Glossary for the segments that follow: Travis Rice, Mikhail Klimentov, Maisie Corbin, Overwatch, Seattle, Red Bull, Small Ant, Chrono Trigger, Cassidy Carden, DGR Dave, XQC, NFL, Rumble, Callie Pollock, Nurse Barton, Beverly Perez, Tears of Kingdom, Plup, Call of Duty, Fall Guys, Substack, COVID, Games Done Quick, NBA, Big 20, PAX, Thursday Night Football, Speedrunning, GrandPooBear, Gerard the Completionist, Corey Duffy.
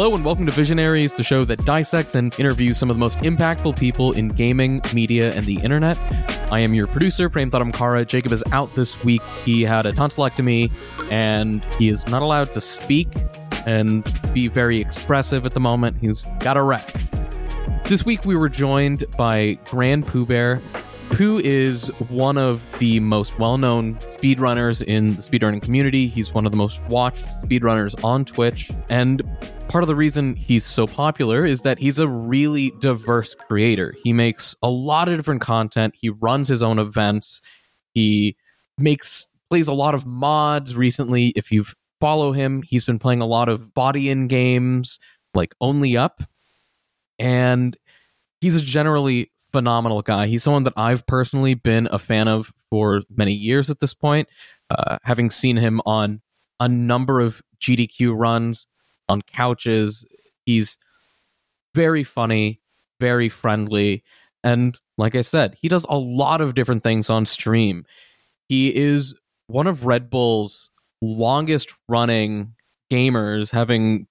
Hello and welcome to Visionaries, the show that dissects and interviews some of the most impactful people in gaming, media, and the internet. I am your producer, Prem Thadamkara. Jacob is out this week. He had a tonsillectomy, and he is not allowed to speak and be very expressive at the moment. He's got to rest. This week we were joined by GrandPooBear, who is one of the most well-known speedrunners in the speedrunning community. He's one of the most watched speedrunners on Twitch, and part of the reason he's so popular is that he's a really diverse creator. He makes a lot of different content. He runs his own events. He plays a lot of mods recently. If you follow him, he's been playing a lot of body-in games like Only Up. And he's a generally phenomenal guy. He's someone that I've personally been a fan of for many years at this point, having seen him on a number of GDQ runs, on couches. He's very funny, very friendly, and like I said, he does a lot of different things on stream. He is one of Red Bull's longest running gamers, having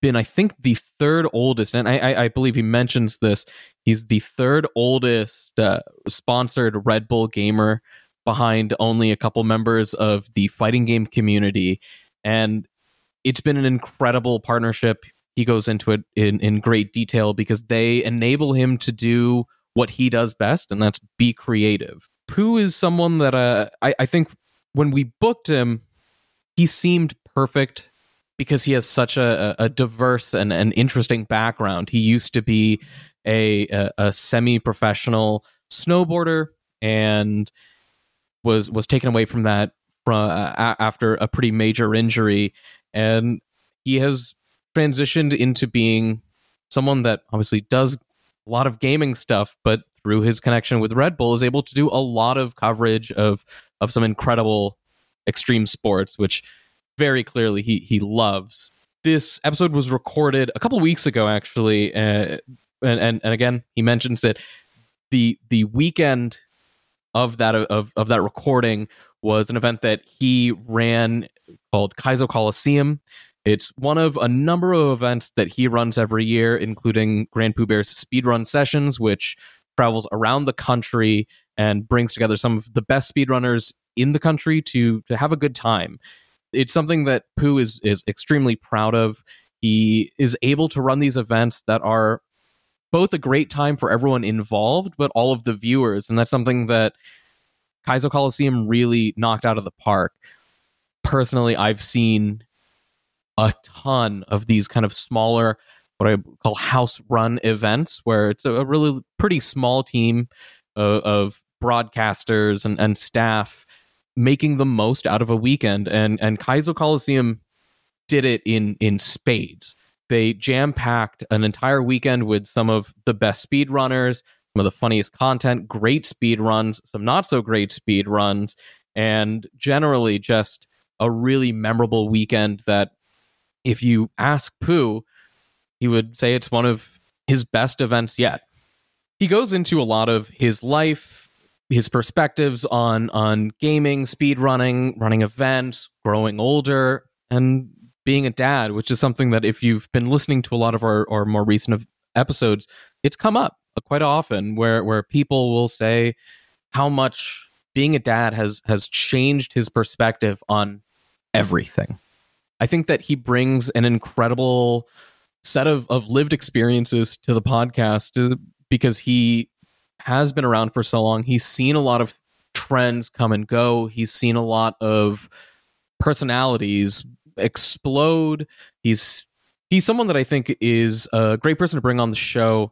been, I think, the third oldest, and I believe he mentions this, he's the third oldest sponsored Red Bull gamer, behind only a couple members of the fighting game community. And it's been an incredible partnership. He goes into it in great detail because they enable him to do what he does best, and that's be creative. Pooh is someone that I think when we booked him, he seemed perfect because he has such a diverse and an interesting background. He used to be a semi-professional snowboarder and was taken away from that after a pretty major injury. And he has transitioned into being someone that obviously does a lot of gaming stuff, but through his connection with Red Bull is able to do a lot of coverage of some incredible extreme sports, which very clearly he loves. This episode was recorded a couple weeks ago, actually. And again, he mentions that the weekend of that recording was an event that he ran called Kaizo Coliseum. It's one of a number of events that he runs every year, including GrandPooBear's speedrun sessions, which travels around the country and brings together some of the best speedrunners in the country to have a good time. It's something that Pooh is extremely proud of. He is able to run these events that are both a great time for everyone involved, but all of the viewers. And that's something that Kaizo Coliseum really knocked out of the park. Personally, I've seen a ton of these kind of smaller, what I call house run events, where it's a really pretty small team of broadcasters and staff making the most out of a weekend. And Kaizo Coliseum did it in spades. They jam-packed an entire weekend with some of the best speedrunners, some of the funniest content, great speedruns, some not-so-great speedruns, and generally just a really memorable weekend that if you ask Pooh, he would say it's one of his best events yet. He goes into a lot of his life, his perspectives on gaming, speedrunning, running events, growing older, and being a dad, which is something that if you've been listening to a lot of our more recent episodes, it's come up quite often where people will say how much being a dad has changed his perspective on everything. I think that he brings an incredible set of lived experiences to the podcast because he has been around for so long. He's seen a lot of trends come and go. He's seen a lot of personalities explode. He's someone that I think is a great person to bring on the show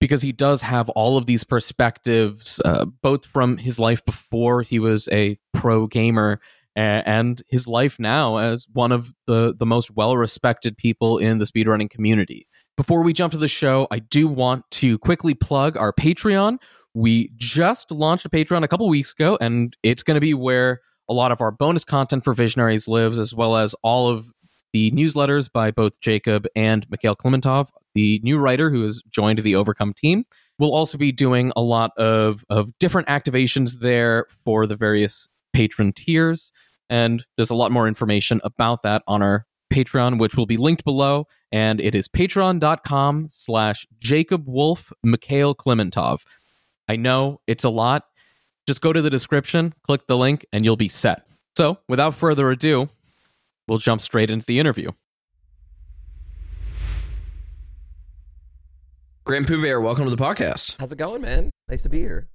because he does have all of these perspectives, both from his life before he was a pro gamer and his life now as one of the most well-respected people in the speedrunning community. Before we jump to the show, I do want to quickly plug our Patreon. We just launched a Patreon a couple weeks ago, and it's going to be where a lot of our bonus content for Visionaries lives, as well as all of the newsletters by both Jacob and Mikhail Klimentov, the new writer who has joined the Overcome team. We'll also be doing a lot of different activations there for the various patron tiers, and there's a lot more information about that on our Patreon, which will be linked below, and it is patreon.com/Jacob Wolf, Mikhail Klimentov. I know it's a lot. Just go to the description, click the link, and you'll be set. So without further ado, we'll jump straight into the interview. GrandPooBear, welcome to the podcast. How's it going, man? Nice to be here.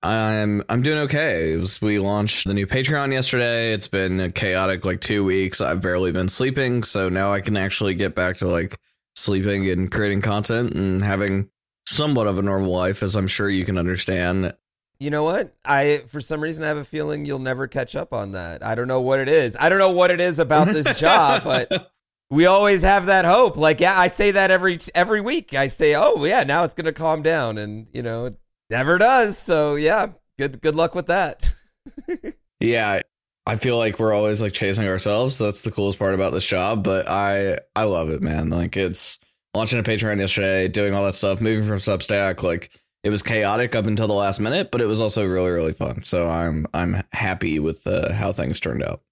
I'm doing okay. We launched the new Patreon yesterday. It's been a chaotic 2 weeks. I've barely been sleeping, so now I can actually get back to sleeping and creating content and having somewhat of a normal life, as I'm sure you can understand. You know what? For some reason, I have a feeling you'll never catch up on that. I don't know what it is. I don't know what it is about this job, but we always have that hope. Yeah, I say that every week. I say, oh yeah, now it's gonna calm down, and it never does. So yeah, good luck with that. Yeah, I feel like we're always chasing ourselves. That's the coolest part about this job, but I love it, man. It's launching a Patreon yesterday, doing all that stuff, moving from Substack. It was chaotic up until the last minute, but it was also really, really fun. So I'm happy with how things turned out.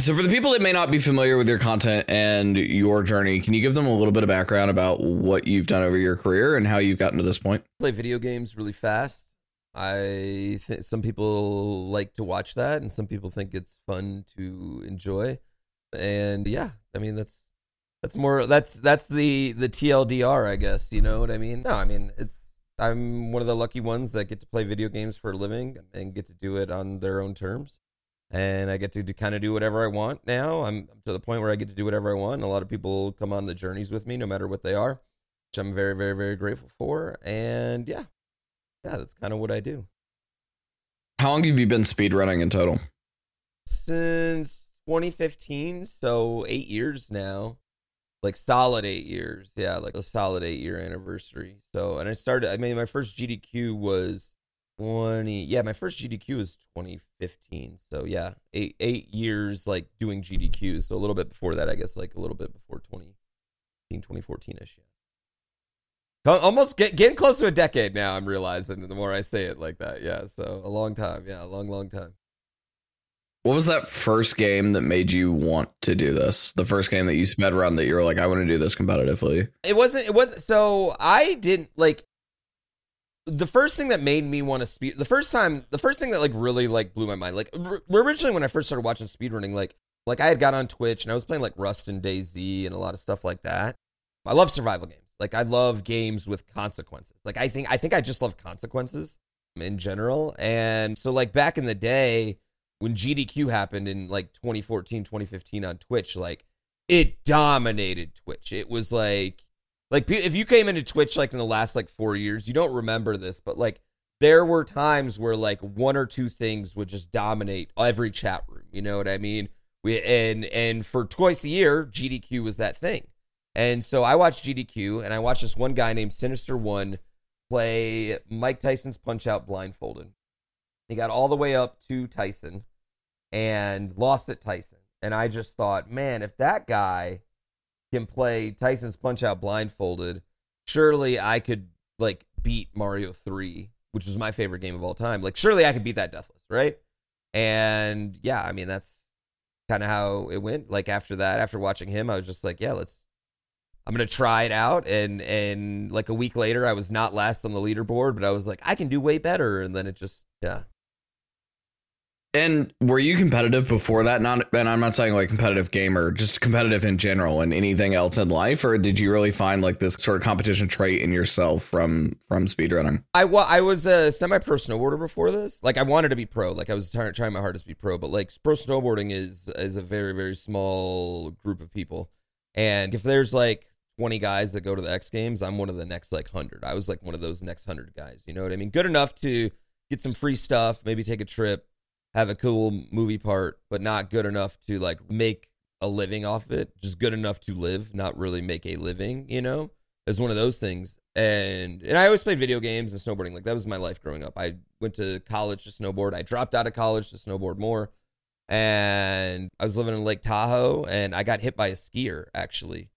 So for the people that may not be familiar with your content and your journey, can you give them a little bit of background about what you've done over your career and how you've gotten to this point? I play video games really fast. Some people like to watch that, and some people think it's fun to enjoy. And yeah, I mean, that's the TLDR, I guess. You know what I mean? No, I mean, I'm one of the lucky ones that get to play video games for a living and get to do it on their own terms. And I get to kind of do whatever I want now. I'm to the point where I get to do whatever I want. A lot of people come on the journeys with me, no matter what they are, which I'm very, very, very grateful for. And yeah, that's kind of what I do. How long have you been speedrunning in total? Since 2015, so 8 years now. Solid 8 years. Yeah, a solid 8 year anniversary. So, and my first GDQ was 2015. So yeah, eight years doing GDQs. So a little bit before that, I guess, a little bit before 2014 ish. Yeah, almost getting close to a decade now. I'm realizing the more I say it like that. Yeah, so a long time. Yeah, a long time. What was that first game that made you want to do this? The first game that you sped around that you were like, I want to do this competitively. It wasn't. So I didn't the first thing that made me want to speed the first thing that really blew my mind, originally when I first started watching speedrunning, I had got on Twitch and I was playing Rust and DayZ and a lot of stuff like that. I love survival games. I love games with consequences. I think I just love consequences in general. And so back in the day when GDQ happened in 2014, 2015 on Twitch, it dominated Twitch. It was if you came into Twitch in the last 4 years, you don't remember this, but there were times where one or two things would just dominate every chat room. You know what I mean? And for twice a year, GDQ was that thing. And so I watched GDQ, and I watched this one guy named Sinister One play Mike Tyson's Punch-Out blindfolded. He got all the way up to Tyson and lost at Tyson. And I just thought, man, if that guy can play Tyson's Punch-Out blindfolded, surely I could beat Mario 3, which was my favorite game of all time. Surely I could beat that deathless, right? And yeah, I mean, that's kind of how it went. After that, after watching him, I was just like, yeah, I'm going to try it out. And a week later, I was not last on the leaderboard, but I was I can do way better. And then it just, yeah. And were you competitive before that? And I'm not saying competitive gamer, just competitive in general and anything else in life, or did you really find this sort of competition trait in yourself from speedrunning? I was a semi-pro snowboarder before this. I wanted to be pro. I was trying my hardest to be pro, but pro snowboarding is a very, very small group of people. And if there's 20 guys that go to the X Games, I'm one of the next 100. I was one of those next 100 guys. You know what I mean? Good enough to get some free stuff, maybe take a trip, have a cool movie part, but not good enough to make a living off of it. Just good enough to live, not really make a living, you know? It's one of those things. And I always played video games and snowboarding. That was my life growing up. I went to college to snowboard. I dropped out of college to snowboard more. And I was living in Lake Tahoe, and I got hit by a skier, actually.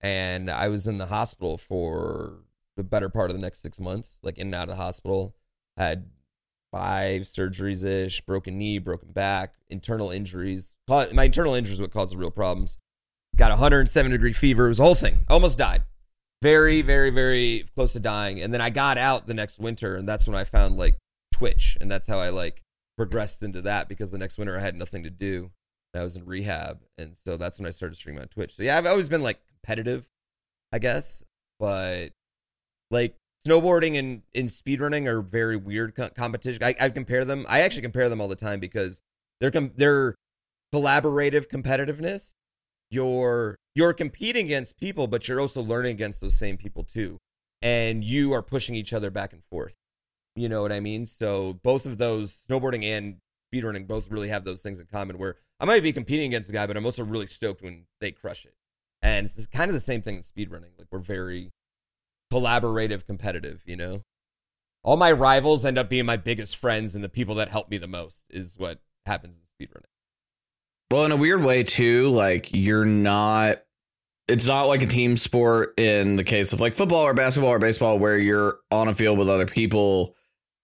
And I was in the hospital for the better part of the next 6 months, in and out of the hospital. I had 5 surgeries ish, broken knee, broken back, internal injuries. My internal injuries were what caused the real problems. got 107-degree fever. It was the whole thing. I almost died. Very, very, very close to dying. And then I got out the next winter, and that's when I found, like, Twitch. And that's how I, like, progressed into that, because the next winter I had nothing to do. And I was in rehab. And so that's when I started streaming on Twitch. So, yeah, I've always been, like, competitive, I guess. But, like, snowboarding and speedrunning are very weird competition. I compare them. I actually compare them all the time because they're collaborative competitiveness. You're competing against people, but you're also learning against those same people too. And you are pushing each other back and forth. You know what I mean? So both of those, snowboarding and speedrunning, both really have those things in common where I might be competing against a guy, but I'm also really stoked when they crush it. And it's kind of the same thing with speedrunning. Like, we're very collaborative, competitive, you know? All my rivals end up being my biggest friends and the people that help me the most is what happens in speedrunning. Well, in a weird way, too, like, it's not like a team sport in the case of, like, football or basketball or baseball where you're on a field with other people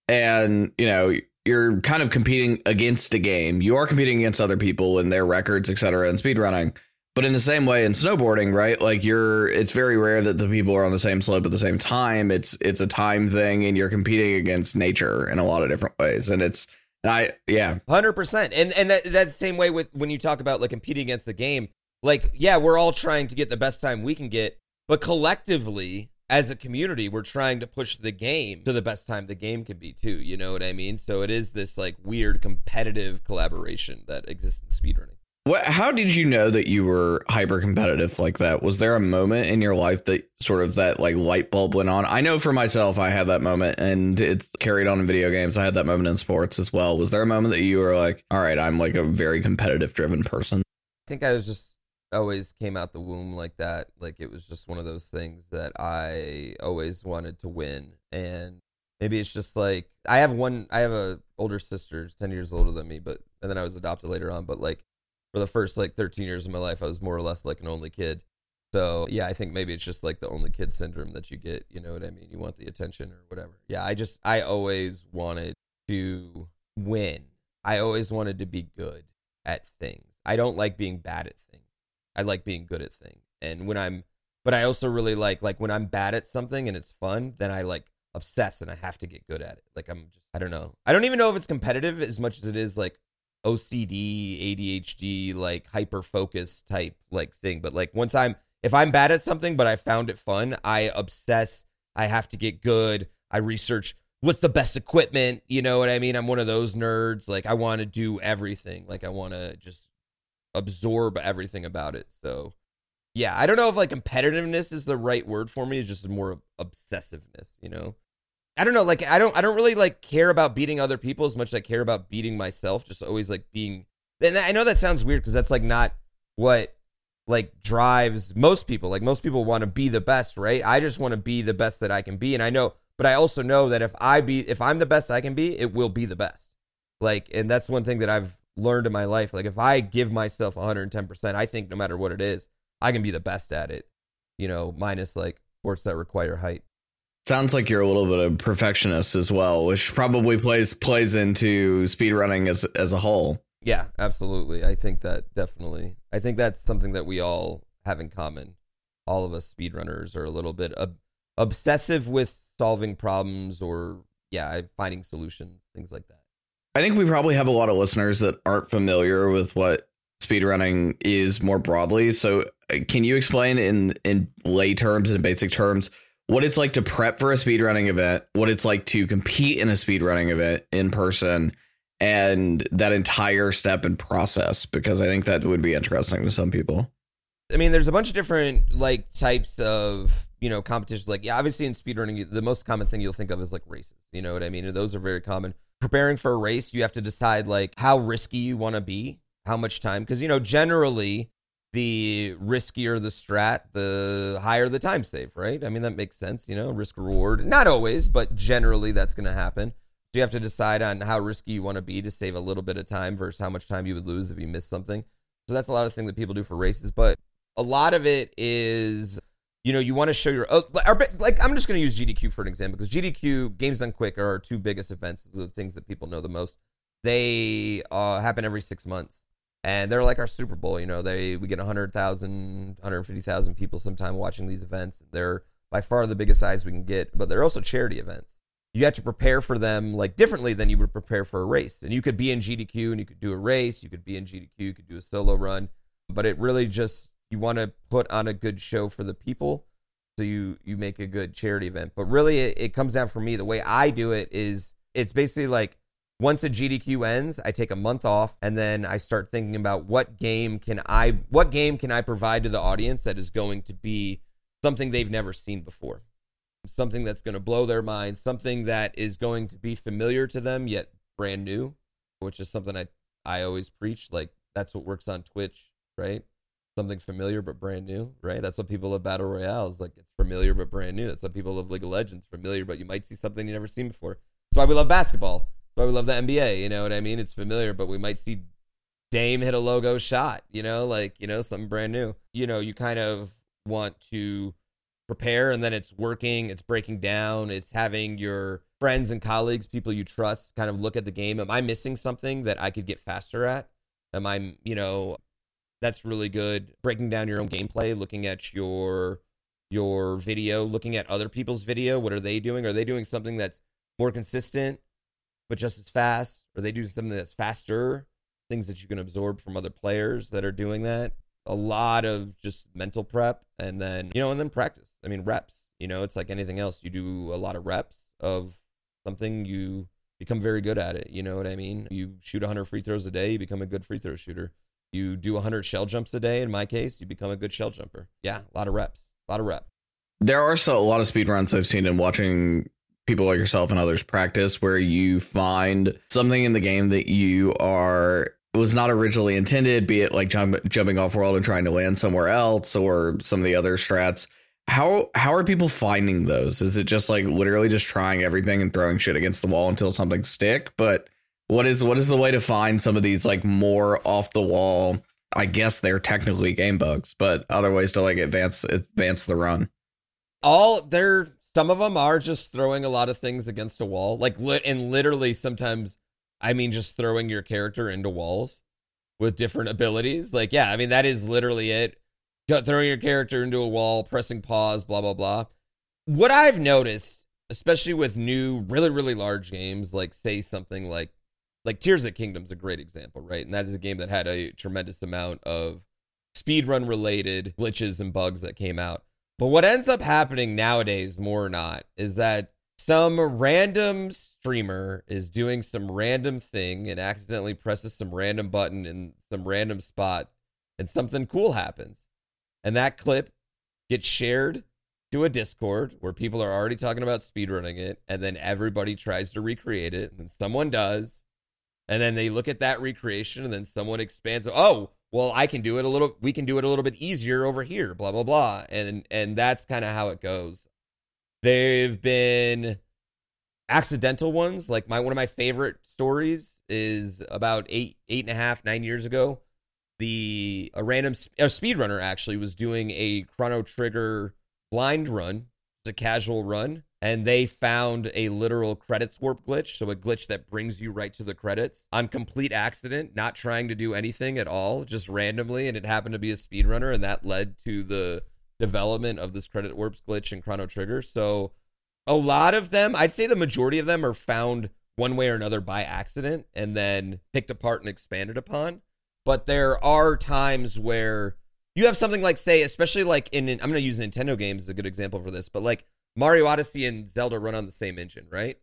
and, you know, you're kind of competing against a game. You are competing against other people and their records, et cetera, and speedrunning. But in the same way in snowboarding, right, like it's very rare that the people are on the same slope at the same time. It's a time thing, and you're competing against nature in a lot of different ways. And it's... yeah, 100%. And that's the same way with when you talk about, like, competing against the game. Like, yeah, we're all trying to get the best time we can get, but collectively as a community, we're trying to push the game to the best time the game can be too. You know what I mean? So it is this, like, weird competitive collaboration that exists in speedrunning. How did you know that you were hyper competitive like that? Was there a moment in your life that sort of that, like, light bulb went on? I know for myself, I had that moment, and it's carried on in video games. I had that moment in sports as well. Was there a moment that you were like, all right, I'm, like, a very competitive driven person? I think I was just always came out the womb like that. Like, it was just one of those things that I always wanted to win. And maybe it's just like, I have a older sister, 10 years older than me, and then I was adopted later on, but, like, for the first, like, 13 years of my life, I was more or less like an only kid. So, yeah, I think maybe it's just like the only kid syndrome that you get. You know what I mean? You want the attention or whatever. Yeah, I always wanted to win. I always wanted to be good at things. I don't like being bad at things. I like being good at things. And but I also really like when I'm bad at something and it's fun, then I, like, obsess and I have to get good at it. Like, I don't know. I don't even know if it's competitive as much as it is, like, OCD, ADHD, like, hyper focus type, like, thing. But, like, if I'm bad at something, but I found it fun, I obsess. I have to get good. I research what's the best equipment. You know what I mean? I'm one of those nerds. Like, I want to do everything. Like, I want to just absorb everything about it. So, yeah, I don't know if, like, competitiveness is the right word for me. It's just more obsessiveness, you know? I don't know, like, I don't really, like, care about beating other people as much as I care about beating myself, just always, like, being, and I know that sounds weird because that's, like, not what, like, drives most people. Like, most people want to be the best, right? I just want to be the best that I can be, and I know, but I also know that if I'm the best I can be, it will be the best. Like, and that's one thing that I've learned in my life. Like, if I give myself 110%, I think no matter what it is, I can be the best at it, you know, minus, like, sports that require height. Sounds like you're a little bit of a perfectionist as well, which probably plays into speedrunning as a whole. Yeah, absolutely. I think that definitely. I think that's something that we all have in common. All of us speedrunners are a little bit obsessive with solving problems or, yeah, finding solutions, things like that. I think we probably have a lot of listeners that aren't familiar with what speedrunning is more broadly. So can you explain in lay terms and basic terms what it's like to prep for a speedrunning event, what it's like to compete in a speedrunning event in person, and that entire step and process, because I think that would be interesting to some people. I mean, there's a bunch of different, like, types of, you know, competitions. Like, yeah, obviously in speedrunning, the most common thing you'll think of is, like, races. You know what I mean? And those are very common. Preparing for a race, you have to decide, like, how risky you want to be, how much time, because, you know, generally, the riskier the strat, the higher the time save, right? I mean, that makes sense, you know, risk reward. Not always, but generally that's going to happen. So you have to decide on how risky you want to be to save a little bit of time versus how much time you would lose if you miss something. So that's a lot of things that people do for races. But a lot of it is, you know, you want to show your... Like, I'm just going to use GDQ for an example because GDQ, Games Done Quick, are our two biggest events. Those are the things that people know the most. They happen every 6 months. And they're like our Super Bowl, you know. We get 100,000, 150,000 people sometime watching these events. They're by far the biggest size we can get, but they're also charity events. You have to prepare for them like differently than you would prepare for a race. And you could be in GDQ and you could do a race, you could be in GDQ, you could do a solo run, but it really just, you want to put on a good show for the people, so you make a good charity event. But really it comes down for me, the way I do it is it's basically like, once a GDQ ends, I take a month off, and then I start thinking about what game can I provide to the audience that is going to be something they've never seen before, something that's going to blow their mind, something that is going to be familiar to them yet brand new, which is something I always preach. Like, that's what works on Twitch, right? Something familiar but brand new, right? That's what people love Battle Royales, like it's familiar but brand new. That's what people love League of Legends, familiar, but you might see something you've never seen before. That's why we love basketball. But we love the NBA, you know what I mean? It's familiar, but we might see Dame hit a logo shot, you know, like, you know, something brand new. You know, you kind of want to prepare, and then it's working, it's breaking down, it's having your friends and colleagues, people you trust, kind of look at the game. Am I missing something that I could get faster at? Am I, you know, that's really good. Breaking down your own gameplay, looking at your video, looking at other people's video. What are they doing? Are they doing something that's more consistent but just as fast, or they do something that's faster, things that you can absorb from other players that are doing that. A lot of just mental prep, and then, you know, and then practice. I mean, reps, you know, it's like anything else. You do a lot of reps of something, you become very good at it. You know what I mean? You shoot 100 free throws a day, you become a good free throw shooter. You do 100 shell jumps a day. In my case, you become a good shell jumper. Yeah. A lot of reps, a lot of reps. There are a lot of speed runs I've seen in watching people like yourself and others practice, where you find something in the game that was not originally intended, be it like jumping off world and trying to land somewhere else, or some of the other strats. How are people finding those? Is it just like literally just trying everything and throwing shit against the wall until something stick? But what is the way to find some of these like more off the wall, I guess they're technically game bugs, but other ways to like advance the run? Some of them are just throwing a lot of things against a wall, like literally sometimes, I mean, just throwing your character into walls with different abilities. Like, yeah, I mean, that is literally it. Throwing your character into a wall, pressing pause, blah, blah, blah. What I've noticed, especially with new, really, really large games, like say something like Tears of Kingdom is a great example, right? And that is a game that had a tremendous amount of speedrun related glitches and bugs that came out. But what ends up happening nowadays, more or not, is that some random streamer is doing some random thing and accidentally presses some random button in some random spot, and something cool happens. And that clip gets shared to a Discord where people are already talking about speedrunning it, and then everybody tries to recreate it, and then someone does, and then they look at that recreation, and then someone expands, oh, well, we can do it a little bit easier over here, blah, blah, blah. And that's kind of how it goes. They've been accidental ones. Like one of my favorite stories is about 8.5, 9 years ago. A speedrunner actually was doing a Chrono Trigger blind run, a casual run, and they found a literal credits warp glitch, so a glitch that brings you right to the credits on complete accident, not trying to do anything at all, just randomly, and it happened to be a speedrunner, and that led to the development of this credit warps glitch in Chrono Trigger. So a lot of them, I'd say the majority of them, are found one way or another by accident and then picked apart and expanded upon. But there are times where you have something like, say, especially like I'm going to use Nintendo games as a good example for this, but like Mario Odyssey and Zelda run on the same engine, right?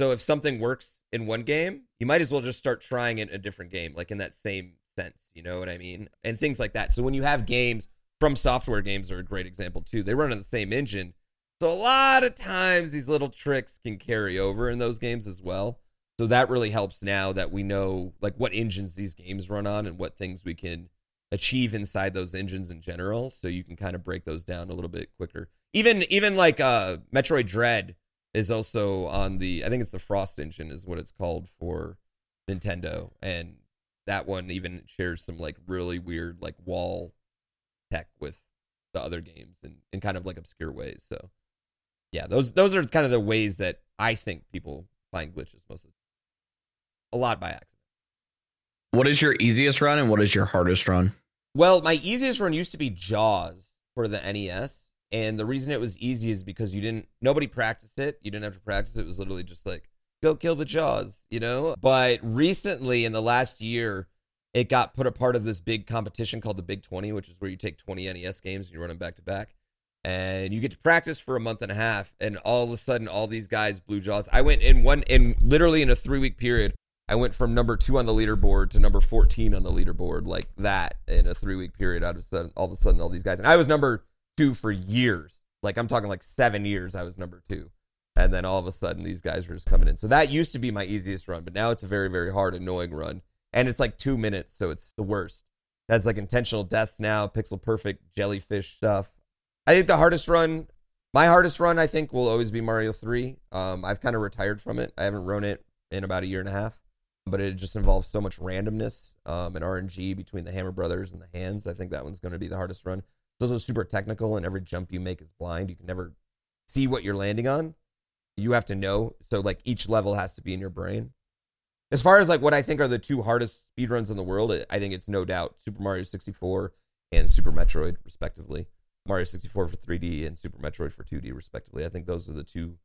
So if something works in one game, you might as well just start trying it in a different game, like in that same sense, you know what I mean? And things like that. So when you have games, From Software games are a great example too. They run on the same engine. So a lot of times these little tricks can carry over in those games as well. So that really helps now that we know like what engines these games run on and what things we can achieve inside those engines in general, so you can kind of break those down a little bit quicker. Even like Metroid Dread is also on I think it's the Frost engine is what it's called for Nintendo, and that one even shares some like really weird like wall tech with the other games in kind of like obscure ways. So yeah, those are kind of the ways that I think people find glitches, mostly a lot by accident. What is your easiest run and what is your hardest run? Well, my easiest run used to be Jaws for the NES. And the reason it was easy is because nobody practiced it. You didn't have to practice it. It was literally just like, go kill the Jaws, you know? But recently, in the last year, it got put a part of this big competition called the Big 20, which is where you take 20 NES games and you run them back to back. And you get to practice for a month and a half. And all of a sudden, all these guys blew Jaws. I went in literally a 3-week period, I went from number 2 on the leaderboard to number 14 on the leaderboard, like that, in a 3-week period. All of a sudden, all these guys. And I was number 2 for years. Like, I'm talking like 7 years I was number 2. And then all of a sudden, these guys were just coming in. So that used to be my easiest run, but now it's a very, very hard, annoying run. And it's like 2 minutes, so it's the worst. That's like intentional deaths now, pixel perfect, jellyfish stuff. I think my hardest run, I think, will always be Mario 3. I've kind of retired from it. I haven't run it in about a year and a half. But it just involves so much randomness and RNG between the Hammer Brothers and the hands. I think that one's going to be the hardest run. It's also super technical, and every jump you make is blind. You can never see what you're landing on. You have to know. So, like, each level has to be in your brain. As far as, like, what I think are the two hardest speedruns in the world, I think it's no doubt Super Mario 64 and Super Metroid, respectively. Mario 64 for 3D and Super Metroid for 2D, respectively. I think those are the two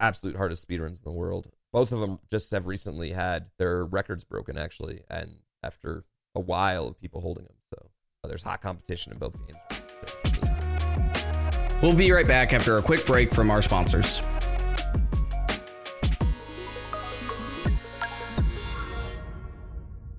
absolute hardest speedruns in the world. Both of them just have recently had their records broken, actually, and after a while of people holding them. So there's hot competition in both games. We'll be right back after a quick break from our sponsors.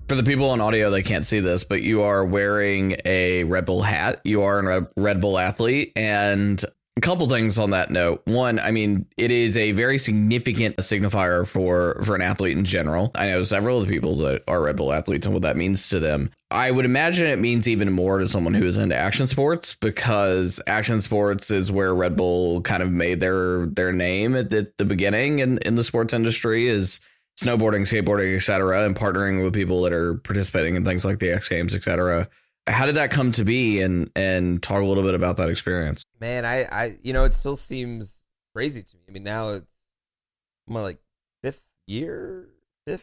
For the people on audio, they can't see this, but you are wearing a Red Bull hat. You are a Red Bull athlete, and a couple things on that note. One, I mean, it is a very significant signifier for an athlete in general. I know several of the people that are Red Bull athletes and what that means to them. I would imagine it means even more to someone who is into action sports, because action sports is where Red Bull kind of made their name at the beginning and in the sports industry, is snowboarding, skateboarding, etc., and partnering with people that are participating in things like the X Games, etc. How did that come to be, and talk a little bit about that experience? Man, I you know, it still seems crazy to me. I mean, now it's my, like, fifth year with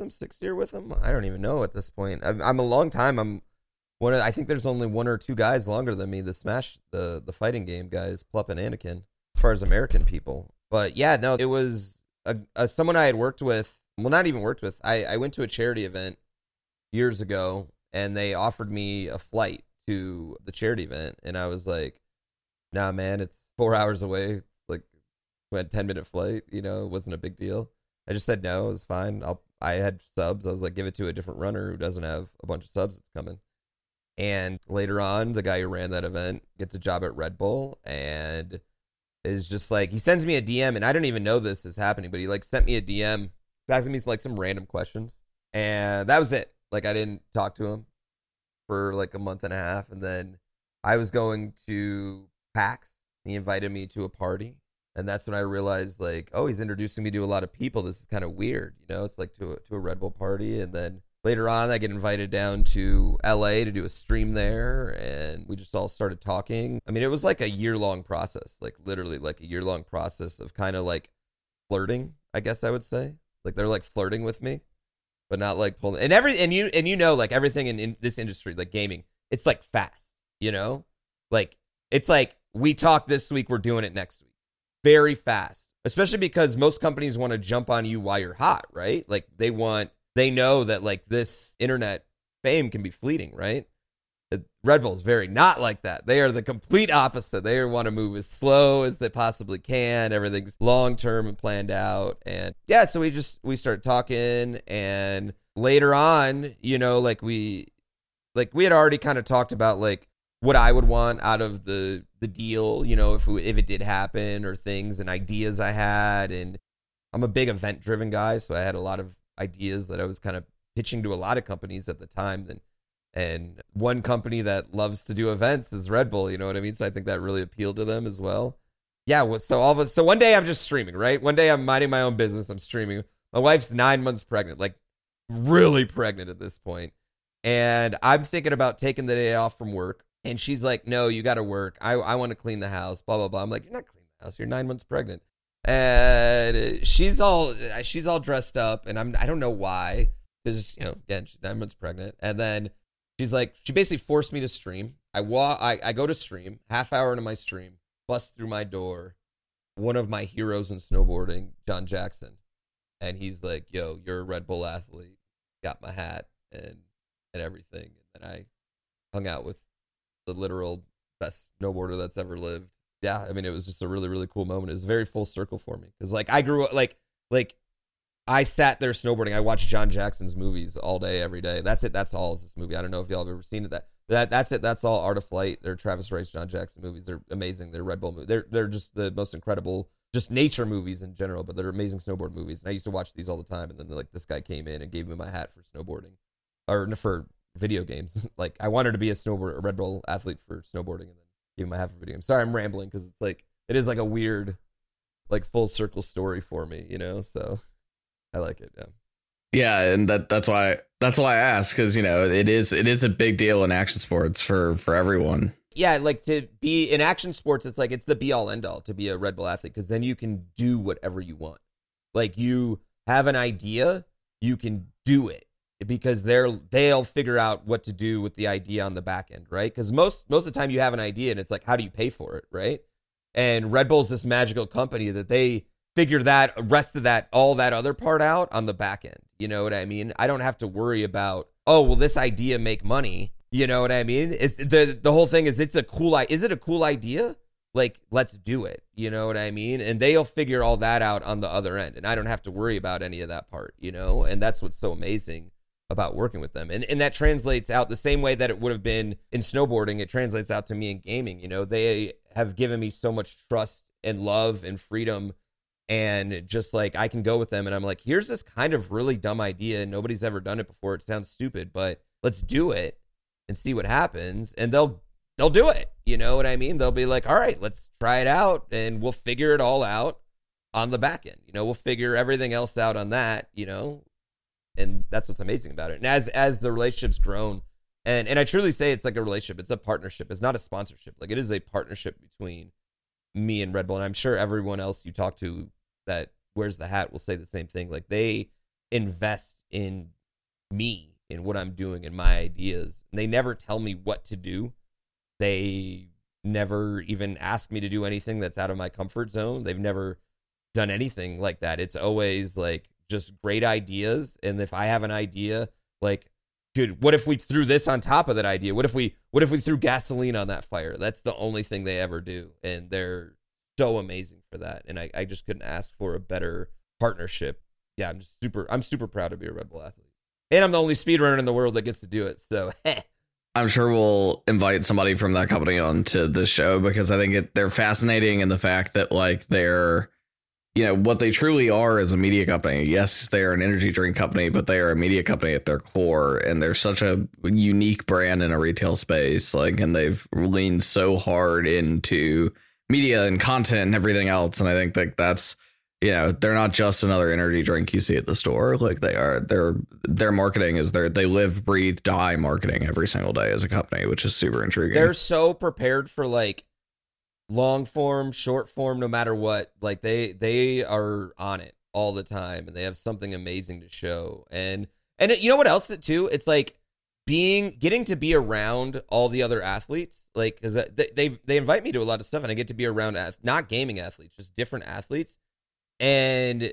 him, 6th year with him. I don't even know at this point. I'm a long time. I'm one of, I think there's only one or two guys longer than me, the Smash, the fighting game guys, Plup and Anakin, as far as American people. But yeah, no, it was someone I had worked with. Well, not even worked with. I went to a charity event years ago, and they offered me a flight to the charity event. And I was like, nah, man, it's 4 hours away. It's like, we had a 10-minute flight, you know, it wasn't a big deal. I just said, no, it was fine. I had subs. I was like, give it to a different runner who doesn't have a bunch of subs that's coming. And later on, the guy who ran that event gets a job at Red Bull, and is just like, he sends me a DM, and I don't even know this is happening, but he, like, sent me a DM asking me, like, some random questions. And that was it. Like, I didn't talk to him for like a month and a half. And then I was going to PAX. He invited me to a party. And that's when I realized, like, oh, he's introducing me to a lot of people. This is kind of weird. You know, it's like to a Red Bull party. And then later on, I get invited down to LA to do a stream there. And we just all started talking. I mean, it was like a year-long process, like literally like a year-long process of kind of like flirting, I guess I would say. Like, they're like flirting with me, but not like pulling. And you know, like, everything in this industry, like gaming, it's like fast, you know, like, it's like, we talk this week, we're doing it next week. Very fast, especially because most companies want to jump on you while you're hot, right? Like, they know that, like, this internet fame can be fleeting, right? Red Bull's very not like that. They are the complete opposite. They want to move as slow as they possibly can. Everything's long-term and planned out. And yeah, so we started talking, and later on, you know, like, we had already kind of talked about, like, what I would want out of the deal, you know, if it did happen, or things and ideas I had. And I'm a big event-driven guy, so I had a lot of ideas that I was kind of pitching to a lot of companies at the time. And one company that loves to do events is Red Bull, you know what I mean? So I think that really appealed to them as well. Yeah, well, so one day I'm just streaming, right? One day I'm minding my own business, I'm streaming. My wife's 9 months pregnant, like really pregnant at this point. And I'm thinking about taking the day off from work. And she's like, no, you got to work. I want to clean the house, blah, blah, blah. I'm like, you're not cleaning the house, you're 9 months pregnant. And she's all dressed up, and I don't know why. because, you know, again, she's 9 months pregnant. And then she's like, she basically forced me to stream. I go to stream, half hour into my stream, busts through my door, one of my heroes in snowboarding, John Jackson. And he's like, yo, you're a Red Bull athlete. Got my hat and everything. And then I hung out with the literal best snowboarder that's ever lived. Yeah, I mean, it was just a really, really cool moment. It was very full circle for me. Because, like, I grew up, like, I sat there snowboarding. I watched John Jackson's movies all day, every day. That's it. That's all is this movie. I don't know if y'all have ever seen it. That's it. That's all Art of Flight. They're Travis Rice, John Jackson movies. They're amazing. They're Red Bull movies. They're just the most incredible, just nature movies in general, but they're amazing snowboard movies. And I used to watch these all the time. And then, like, this guy came in and gave me my hat for snowboarding. Or for video games. Like, I wanted to be a Red Bull athlete for snowboarding. And then gave me my hat for video games. Sorry, I'm rambling because it's like, it is like a weird, like, full circle story for me, you know? So I like it. Yeah, and that's why I asked, because, you know, it is a big deal in action sports for everyone. Yeah, like, to be in action sports, it's like, it's the be all end all to be a Red Bull athlete, because then you can do whatever you want. Like, you have an idea, you can do it, because they'll figure out what to do with the idea on the back end, right? Because most of the time you have an idea and it's like, how do you pay for it, right? And Red Bull's this magical company that they figure that rest of that, all that other part out on the back end. You know what I mean? I don't have to worry about, oh, will this idea make money? You know what I mean? It's the whole thing is, is it a cool idea? Like, let's do it. You know what I mean? And they'll figure all that out on the other end. And I don't have to worry about any of that part, you know? And that's what's so amazing about working with them. And that translates out the same way that it would have been in snowboarding. It translates out to me in gaming. You know, they have given me so much trust and love and freedom. And just like, I can go with them and I'm like, here's this kind of really dumb idea and nobody's ever done it before. It sounds stupid, but let's do it and see what happens. And they'll do it. You know what I mean? They'll be like, all right, let's try it out and we'll figure it all out on the back end. You know, we'll figure everything else out on that, you know, and that's what's amazing about it. And as the relationship's grown, and I truly say it's like a relationship, it's a partnership. It's not a sponsorship. Like, it is a partnership between me and Red Bull. And I'm sure everyone else you talk to that wears the hat will say the same thing. Like, they invest in me, in what I'm doing, and my ideas. And they never tell me what to do. They never even ask me to do anything that's out of my comfort zone. They've never done anything like that. It's always like just great ideas. And if I have an idea, like, dude, what if we threw this on top of that idea? What if we threw gasoline on that fire? That's the only thing they ever do. And they're so amazing for that. And I just couldn't ask for a better partnership. Yeah, I'm super proud to be a Red Bull athlete. And I'm the only speedrunner in the world that gets to do it. So I'm sure we'll invite somebody from that company on to the show, because I think they're fascinating in the fact that, like, they're, you know, what they truly are is a media company. Yes, they are an energy drink company, but they are a media company at their core. And they're such a unique brand in a retail space. Like, and they've leaned so hard into media and content and everything else. And I think that that's, you know, they're not just another energy drink you see at the store. Like, they are, their marketing is they live, breathe, die marketing every single day as a company, which is super intriguing. They're so prepared for, like, long form, short form, no matter what. Like, they are on it all the time, and they have something amazing to show. And you know what else too? It's like getting to be around all the other athletes. Like, because they invite me to a lot of stuff, and I get to be around not gaming athletes, just different athletes, and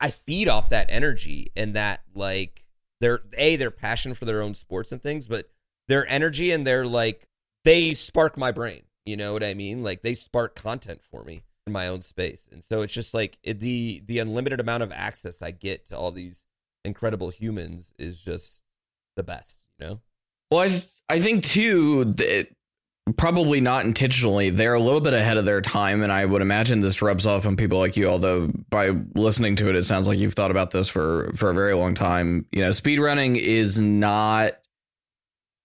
I feed off that energy and that, like, their passion for their own sports and things, but their energy and their, like, they spark my brain. You know what I mean? Like, they spark content for me in my own space. And so it's just like the unlimited amount of access I get to all these incredible humans is just the best, you know? Well, I think, too, probably not intentionally, they're a little bit ahead of their time. And I would imagine this rubs off on people like you, although by listening to it, it sounds like you've thought about this for a very long time. You know, speedrunning is not...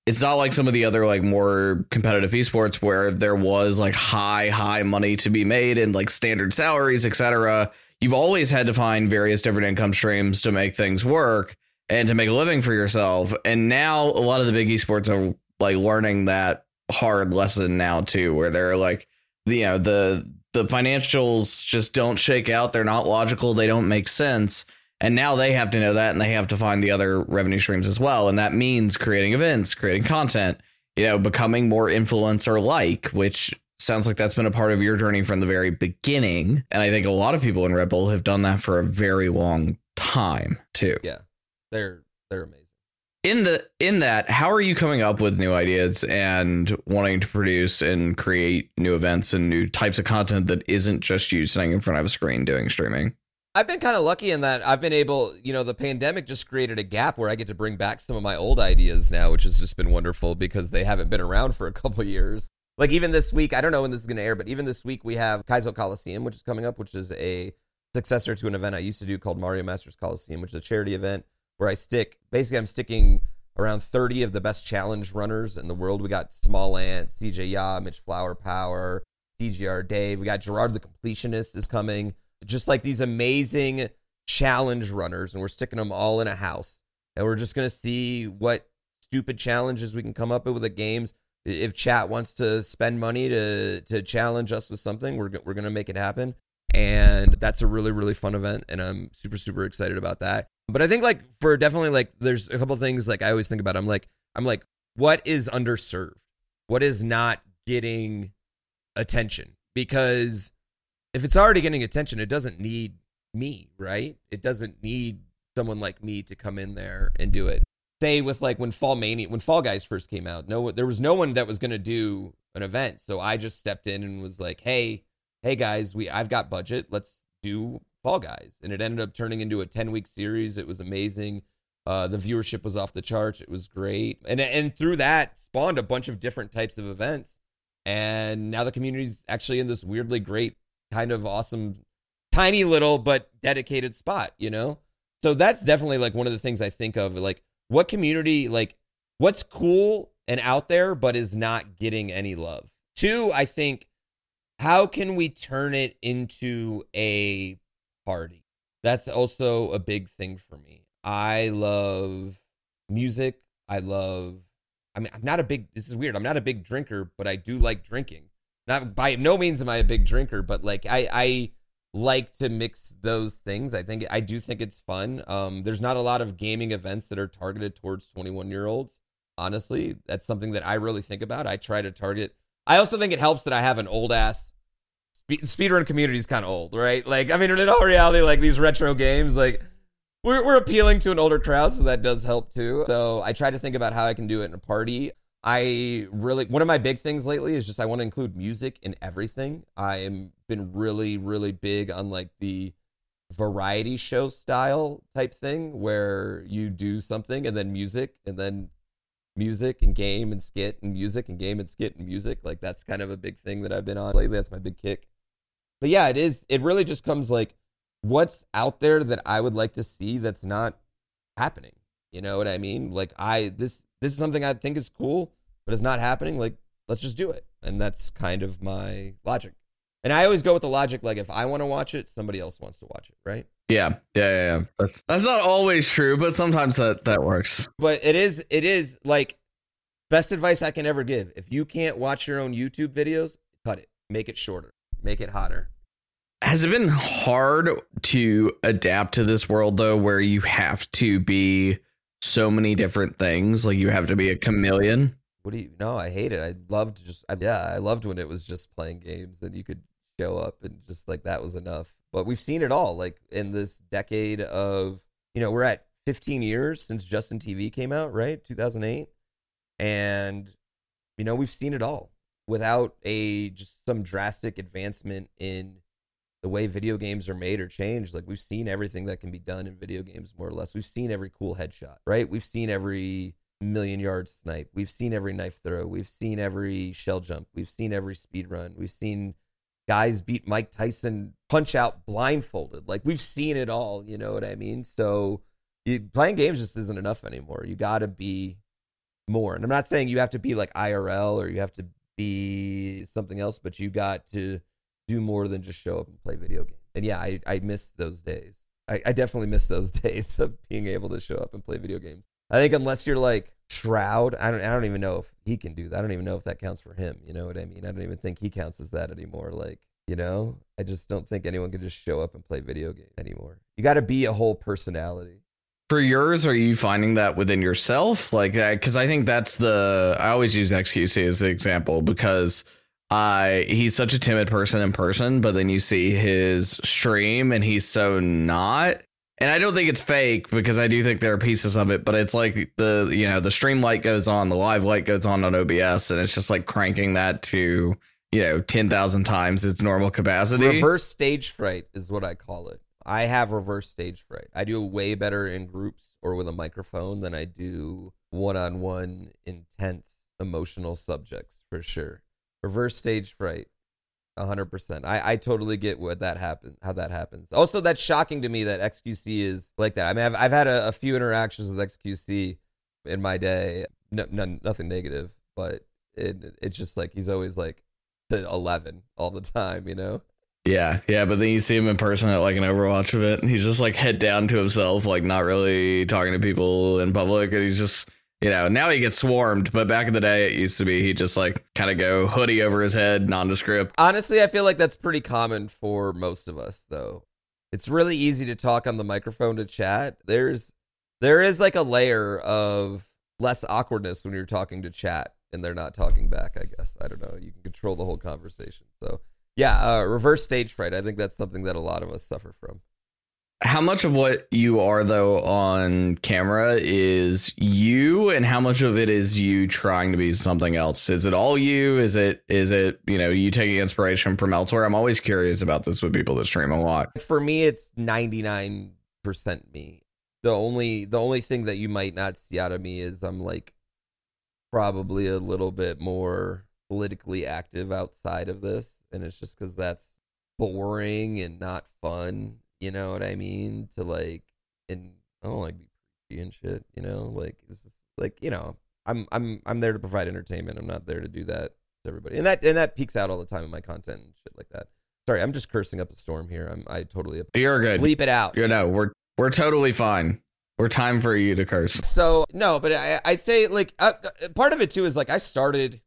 It's not like some of the other, like, more competitive esports where there was, like, high money to be made and, like, standard salaries, etc. You've always had to find various different income streams to make things work and to make a living for yourself. And now a lot of the big esports are, like, learning that hard lesson now, too, where they're like, you know, the financials just don't shake out. They're not logical. They don't make sense. And now they have to know that, and they have to find the other revenue streams as well. And that means creating events, creating content, you know, becoming more influencer like, which sounds like that's been a part of your journey from the very beginning. And I think a lot of people in Red Bull have done that for a very long time, too. Yeah, they're amazing. In that, how are you coming up with new ideas and wanting to produce and create new events and new types of content that isn't just you sitting in front of a screen doing streaming? I've been kind of lucky in that I've been able, you know, the pandemic just created a gap where I get to bring back some of my old ideas now, which has just been wonderful because they haven't been around for a couple of years. Like even this week, I don't know when this is going to air, but even this week we have Kaizo Coliseum, which is coming up, which is a successor to an event I used to do called Mario Masters Coliseum, which is a charity event where I'm sticking around 30 of the best challenge runners in the world. We got Small Ant, CJ Ya, Mitch Flower Power, DGR Dave. We got Gerard the Completionist is coming. Just like these amazing challenge runners, and we're sticking them all in a house. And we're just going to see what stupid challenges we can come up with games. If chat wants to spend money to challenge us with something, we're going to make it happen. And that's a really, really fun event. And I'm super, super excited about that. But I think there's a couple of things I always think about. I'm like, what is underserved? What is not getting attention? Because if it's already getting attention, it doesn't need me, right? It doesn't need someone like me to come in there and do it. Say with when Fall Guys first came out, there was no one that was going to do an event. So I just stepped in and was like, hey guys, I've got budget. Let's do Fall Guys. And it ended up turning into a 10-week series. It was amazing. The viewership was off the charts. It was great. And through that spawned a bunch of different types of events. And now the community's actually in this weirdly great, kind of awesome, tiny little but dedicated spot, you know? So that's definitely one of the things I think of, what community, what's cool and out there but is not getting any love. Two, I think, how can we turn it into a party? That's also a big thing for me. I love music. This is weird. I'm not a big drinker, but I do like drinking. Not by no means am I a big drinker, but I like to mix those things. I do think it's fun. There's not a lot of gaming events that are targeted towards 21-year-olds. Honestly, that's something that I really think about. I try to target. I also think it helps that I have an old ass speedrun community is kind of old, right? In all reality, these retro games, we're appealing to an older crowd, so that does help too. So I try to think about how I can do it in a party. One of my big things lately is just I want to include music in everything. I am been really, really big on the variety show style type thing where you do something and then music and game and skit and music and game and skit and music. That's kind of a big thing that I've been on lately. That's my big kick. But yeah, it is. It really just comes what's out there that I would like to see that's not happening. You know what I mean? This is something I think is cool, but it's not happening. Let's just do it. And that's kind of my logic. And I always go with the logic, if I want to watch it, somebody else wants to watch it, right? Yeah. That's not always true, but sometimes that works. But it is best advice I can ever give. If you can't watch your own YouTube videos, cut it. Make it shorter. Make it hotter. Has it been hard to adapt to this world, though, where you have to be so many different things? You have to be a chameleon. I hate it. I loved when it was just playing games and you could show up and just that was enough. But we've seen it all in this decade of, we're at 15 years since Justin TV came out, right? 2008. And, we've seen it all without some drastic advancement in the way video games are made or changed. We've seen everything that can be done in video games, more or less. We've seen every cool headshot, right? We've seen every 1,000,000-yard snipe. We've seen every knife throw. We've seen every shell jump. We've seen every speed run. We've seen guys beat Mike Tyson Punch-Out blindfolded. We've seen it all, you know what I mean? So playing games just isn't enough anymore. You got to be more. And I'm not saying you have to be IRL or you have to be something else, but you got to do more than just show up and play video games. And yeah, I miss those days. I definitely miss those days of being able to show up and play video games. I think unless you're Shroud, I don't even know if he can do that. I don't even know if that counts for him. You know what I mean? I don't even think he counts as that anymore. You know, I just don't think anyone can just show up and play video games anymore. You got to be a whole personality. For yours, are you finding that within yourself? Like, because I think that's I always use XQC as the example because he's such a timid person in person, but then you see his stream and he's so not. And I don't think it's fake because I do think there are pieces of it, but it's like the stream light goes on, the live light goes on OBS, and it's just like cranking that to, 10,000 times its normal capacity. Reverse stage fright is what I call it. I have reverse stage fright. I do way better in groups or with a microphone than I do one-on-one intense emotional subjects, for sure. Reverse stage fright, 100%. I totally get how that happens. Also, that's shocking to me that XQC is like that. I mean, I've had a few interactions with XQC in my day. No, nothing negative, but it's just like he's always like the 11 all the time, Yeah, but then you see him in person at like an Overwatch event, and he's just like head down to himself, like not really talking to people in public, and he's just, now he gets swarmed, but back in the day, it used to be he just like kind of go hoodie over his head, nondescript. Honestly, I feel like that's pretty common for most of us, though. It's really easy to talk on the microphone to chat. There is like a layer of less awkwardness when you're talking to chat, and they're not talking back, I guess. I don't know. You can control the whole conversation, so... Yeah, reverse stage fright. I think that's something that a lot of us suffer from. How much of what you are, though, on camera is you, and how much of it is you trying to be something else? Is it all you? Is it you taking inspiration from elsewhere? I'm always curious about this with people that stream a lot. For me, it's 99% me. The only thing that you might not see out of me is I'm like probably a little bit more politically active outside of this, and it's just because that's boring and not fun, you know what I mean? To like, and I don't like be preachy and shit, it's just like, I'm there to provide entertainment. I'm not there to do that to everybody, and that peaks out all the time in my content and shit like that. Sorry, I'm just cursing up a storm here. I totally you're good. Bleep it out. We're totally fine. We're time for you to curse. So no, but I'd say like part of it too is like I started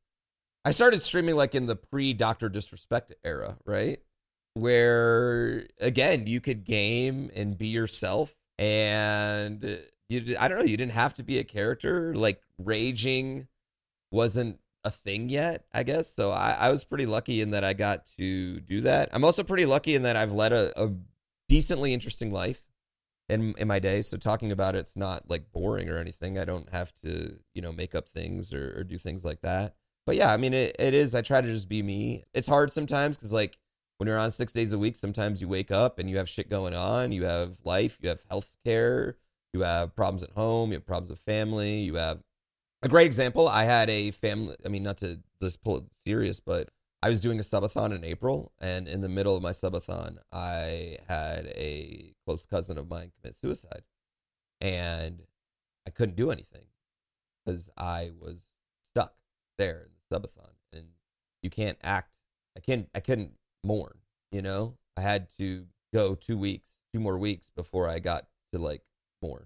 streaming like in the pre-Dr. Disrespect era, right? Where, again, you could game and be yourself. And you didn't have to be a character. Like, raging wasn't a thing yet, I guess. So I was pretty lucky in that I got to do that. I'm also pretty lucky in that I've led a decently interesting life in my day. So talking about it's not, like, boring or anything. I don't have to, make up things or do things like that. But yeah, I mean, it is. I try to just be me. It's hard sometimes because, like, when you're on 6 days a week, sometimes you wake up and you have shit going on. You have life. You have health care. You have problems at home. You have problems with family. You have a great example. I had a family. I mean, not to just pull it serious, but I was doing a subathon in April. And in the middle of my subathon, I had a close cousin of mine commit suicide. And I couldn't do anything because I was stuck there in the subathon, and you can't act. I couldn't mourn, I had to go 2 more weeks before I got to like mourn,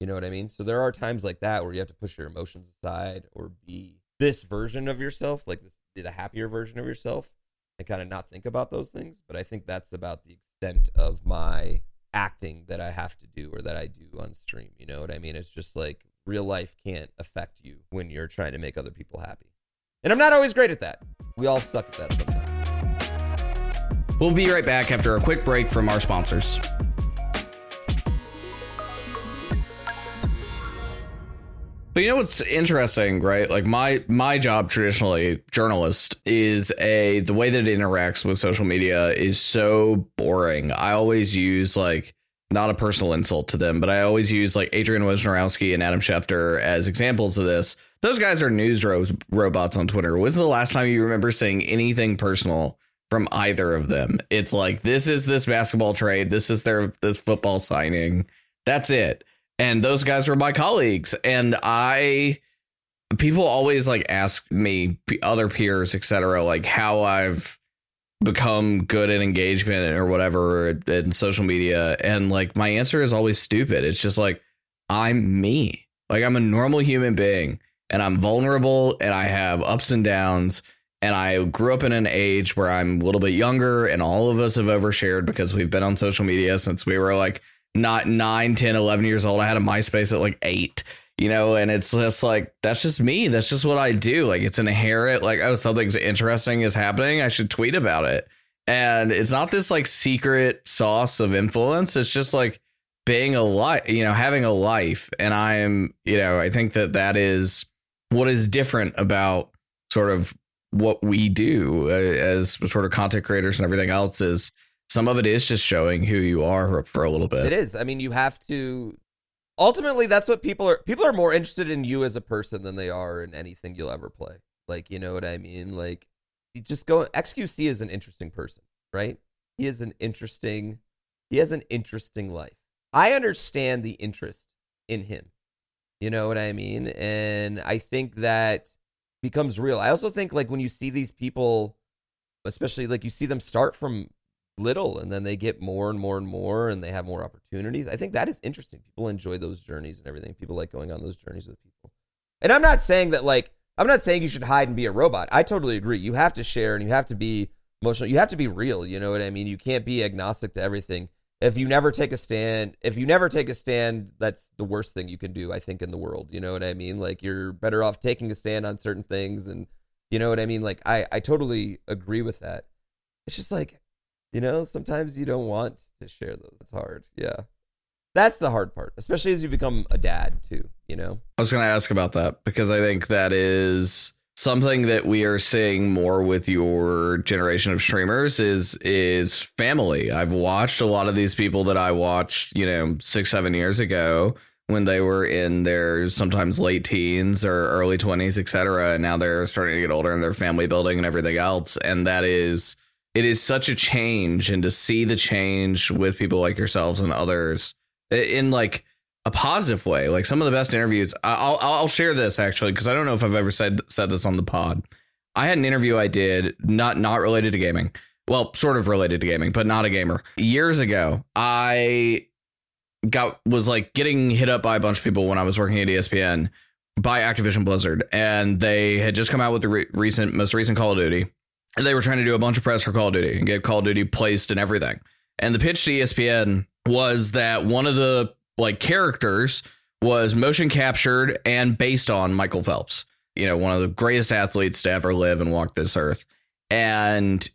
you know what I mean? So there are times like that where you have to push your emotions aside or be this version of yourself, like this, be the happier version of yourself, and kind of not think about those things. But I think that's about the extent of my acting that I have to do or that I do on stream, you know what I mean? It's just like, real life can't affect you when you're trying to make other people happy. And I'm not always great at that. We all suck at that sometimes. We'll be right back after a quick break from our sponsors. But you know what's interesting, right? Like my job traditionally, journalist, is the way that it interacts with social media is so boring. I always use like, not a personal insult to them, but I always use like Adrian Wojnarowski and Adam Schefter as examples of this. Those guys are news robots on Twitter. When's the last time you remember seeing anything personal from either of them? It's like, this is this basketball trade. This is this football signing. That's it. And those guys are my colleagues. And people always like ask me, other peers, etc., like how I've become good at engagement or whatever in social media, and like my answer is always stupid. It's just like, I'm me. Like, I'm a normal human being, and I'm vulnerable, and I have ups and downs, and I grew up in an age where I'm a little bit younger, and all of us have overshared because we've been on social media since we were like not 9, 10, 11 years old. I had a MySpace at like 8, you know, and it's just like, that's just me. That's just what I do. Like, it's inherent, like, oh, something's interesting is happening, I should tweet about it. And it's not this like secret sauce of influence. It's just like being a life, you know, having a life. And I am, you know, I think that that is what is different about sort of what we do as sort of content creators and everything else is some of it is just showing who you are for a little bit. It is. I mean, you have to ultimately, that's what people are more interested in you as a person than they are in anything you'll ever play. Like, you know what I mean? Like, you just go, XQC is an interesting person, right? He has an interesting life. I understand the interest in him. You know what I mean? And I think that becomes real. I also think, like, when you see these people, especially, like, you see them start from little and then they get more and more and more and they have more opportunities. I think that is interesting. People enjoy those journeys and everything. People like going on those journeys with people. And I'm not saying that, like, I'm not saying you should hide and be a robot. I totally agree. You have to share and you have to be emotional. You have to be real. You know what I mean? You can't be agnostic to everything. If you never take a stand, that's the worst thing you can do, I think, in the world. You know what I mean? Like, you're better off taking a stand on certain things. And you know what I mean? Like, I totally agree with that. It's just like, you know, sometimes you don't want to share those. It's hard. Yeah. That's the hard part, especially as you become a dad too, you know? I was going to ask about that because I think that is something that we are seeing more with your generation of streamers is family. I've watched a lot of these people that I watched, you know, 6-7 years ago when they were in their sometimes late teens or early 20s, etc. And now they're starting to get older and they're family building and everything else. And that is, it is such a change, and to see the change with people like yourselves and others in like a positive way, like some of the best interviews. I'll share this actually, because I don't know if I've ever said this on the pod. I had an interview I did not related to gaming. Well, sort of related to gaming, but not a gamer. Years ago, I was like getting hit up by a bunch of people when I was working at ESPN by Activision Blizzard, and they had just come out with the most recent Call of Duty, and they were trying to do a bunch of press for Call of Duty and get Call of Duty placed and everything. And the pitch to ESPN was that one of the like characters was motion captured and based on Michael Phelps, you know, one of the greatest athletes to ever live and walk this earth. And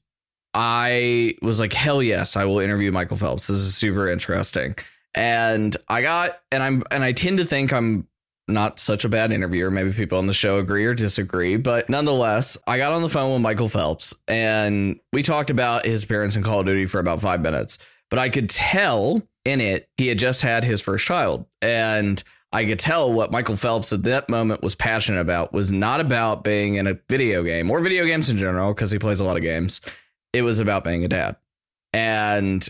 I was like, hell yes, I will interview Michael Phelps. This is super interesting. And I tend to think I'm not such a bad interviewer. Maybe people on the show agree or disagree, but nonetheless, I got on the phone with Michael Phelps and we talked about his appearance in Call of Duty for about 5 minutes, but I could tell in it, he had just had his first child, and I could tell what Michael Phelps at that moment was passionate about was not about being in a video game or video games in general, because he plays a lot of games. It was about being a dad. And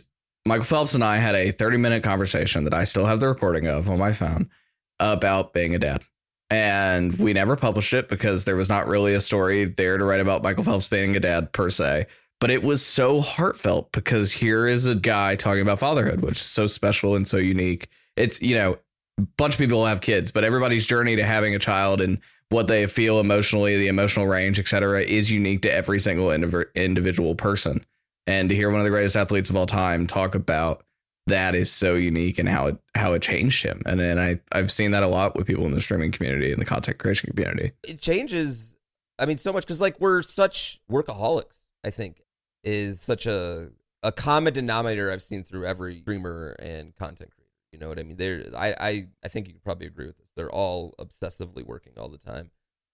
Michael Phelps and I had a 30-minute conversation that I still have the recording of on my phone about being a dad. And we never published it because there was not really a story there to write about Michael Phelps being a dad per se. But it was so heartfelt because here is a guy talking about fatherhood, which is so special and so unique. It's, you know, a bunch of people have kids, but everybody's journey to having a child and what they feel emotionally, the emotional range, etc., is unique to every single individual person. And to hear one of the greatest athletes of all time talk about that is so unique, and how it changed him. And then I've seen that a lot with people in the streaming community and the content creation community. It changes. I mean, so much, because like we're such workaholics, I think, is such a common denominator I've seen through every streamer and content creator. You know what I mean? I think you could probably agree with this. They're all obsessively working all the time.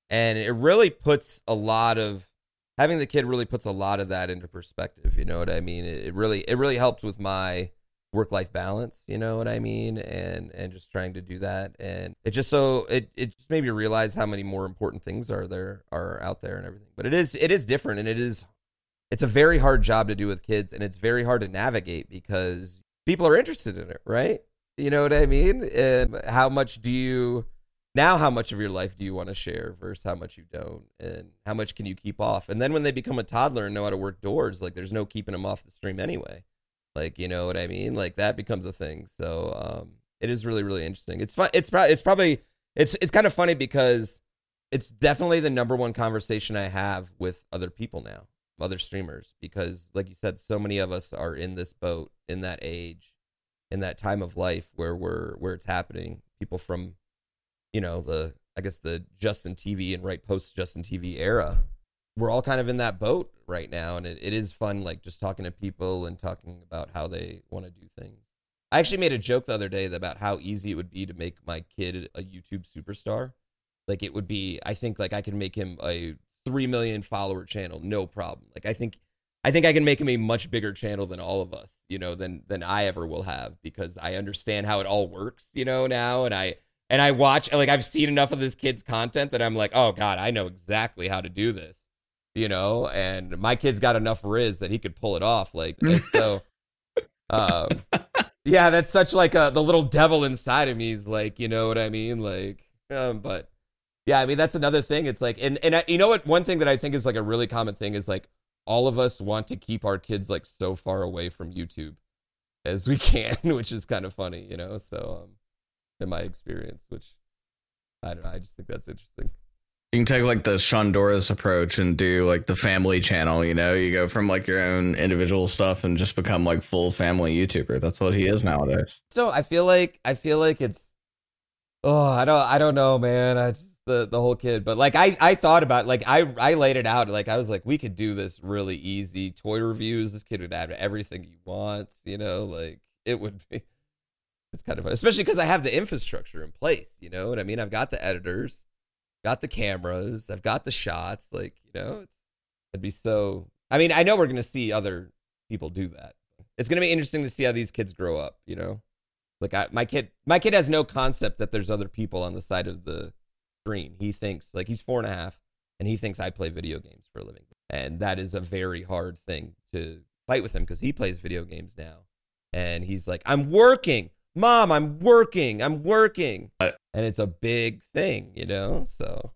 And it really puts a lot of, having the kid really puts a lot of that into perspective. You know what I mean? It really helped with my work-life balance, you know what I mean? And just trying to do that. And it just made me realize how many more important things are out there and everything. But it is different, and it's a very hard job to do with kids, and it's very hard to navigate because people are interested in it, right? You know what I mean? And how much of your life do you want to share versus how much you don't, and how much can you keep off? And then when they become a toddler and know how to work doors, like there's no keeping them off the stream anyway. Like, you know what I mean? Like that becomes a thing. So it is really, really interesting. It's fun. It's probably, it's kind of funny because it's definitely the number one conversation I have with other people now, other streamers, because like you said, so many of us are in this boat, in that age, in that time of life where we're, where it's happening. People from, you know, the, I guess the Justin TV and right post Justin TV era, we're all kind of in that boat right now. And it is fun, like just talking to people and talking about how they want to do things. I actually made a joke the other day about how easy it would be to make my kid a YouTube superstar. Like it would be, I think like I could make him a 3 million follower channel, no problem. Like I think I can make him a much bigger channel than all of us, you know, than I ever will have, because I understand how it all works, you know, now. And I watch, like I've seen enough of this kid's content that I'm like, oh God, I know exactly how to do this, you know. And my kid's got enough riz that he could pull it off, like so. Yeah, that's such like the little devil inside of me is like, you know what I mean, like. But yeah, I mean, that's another thing. It's like, and I, you know what, one thing that I think is like a really common thing is like all of us want to keep our kids like so far away from YouTube as we can, which is kind of funny, you know? So in my experience, which I don't know, I just think that's interesting. You can take like the Shondora's approach and do like the family channel, you know, you go from like your own individual stuff and just become like full family YouTuber. That's what he is nowadays. So I feel like it's, oh, I don't know, man. I just, the whole kid, but like I thought about it. Like I laid it out. Like I was like, we could do this really easy. Toy reviews. This kid would have everything he wants. You know, like it would be. It's kind of fun, especially because I have the infrastructure in place. You know what I mean? I've got the editors, got the cameras, I've got the shots. Like, you know, it'd be so. I mean, I know we're gonna see other people do that. It's gonna be interesting to see how these kids grow up. You know. Like my kid has no concept that there's other people on the side of the screen. He thinks, like, he's 4.5, and he thinks I play video games for a living. And that is a very hard thing to fight with him, because he plays video games now. And he's like, I'm working, Mom, I'm working. And it's a big thing, you know, so.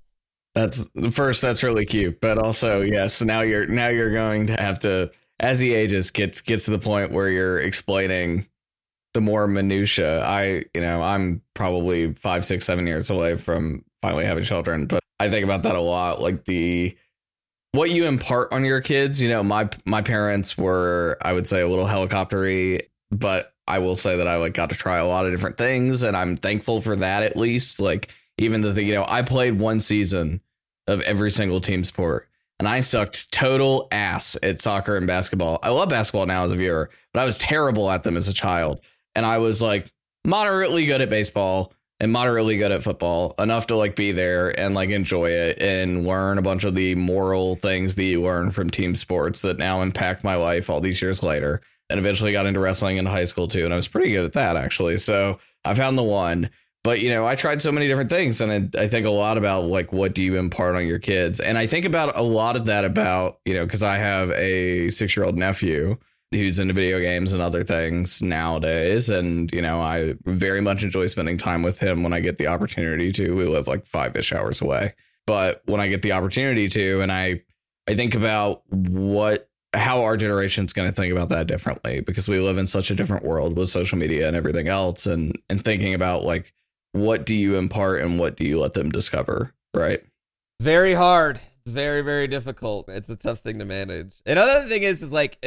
That's first, that's really cute. But also, yes, yeah, so now you're going to have to, as he ages, gets to the point where you're explaining the more minutia. I'm probably 5, 6, 7 years away from finally having children, but I think about that a lot. Like what you impart on your kids, you know, my parents were, I would say, a little helicoptery, but I will say that I like got to try a lot of different things, and I'm thankful for that. At least, like, even the thing, you know, I played 1 season of every single team sport. And I sucked total ass at soccer and basketball. I love basketball now as a viewer, but I was terrible at them as a child. And I was like moderately good at baseball and moderately good at football, enough to like be there and like enjoy it and learn a bunch of the moral things that you learn from team sports that now impact my life all these years later. And eventually got into wrestling in high school too. And I was pretty good at that, actually. So I found the one. But, you know, I tried so many different things, and I think a lot about like, what do you impart on your kids? And I think about a lot of that about, you know, because I have a 6-year-old nephew who's into video games and other things nowadays. And, you know, I very much enjoy spending time with him when I get the opportunity to. We live like 5-ish hours away. But when I get the opportunity to, and I think about how our generation's going to think about that differently, because we live in such a different world with social media and everything else, and thinking about like, what do you impart and what do you let them discover? Right. Very hard. It's very, very difficult. It's a tough thing to manage. And another thing is like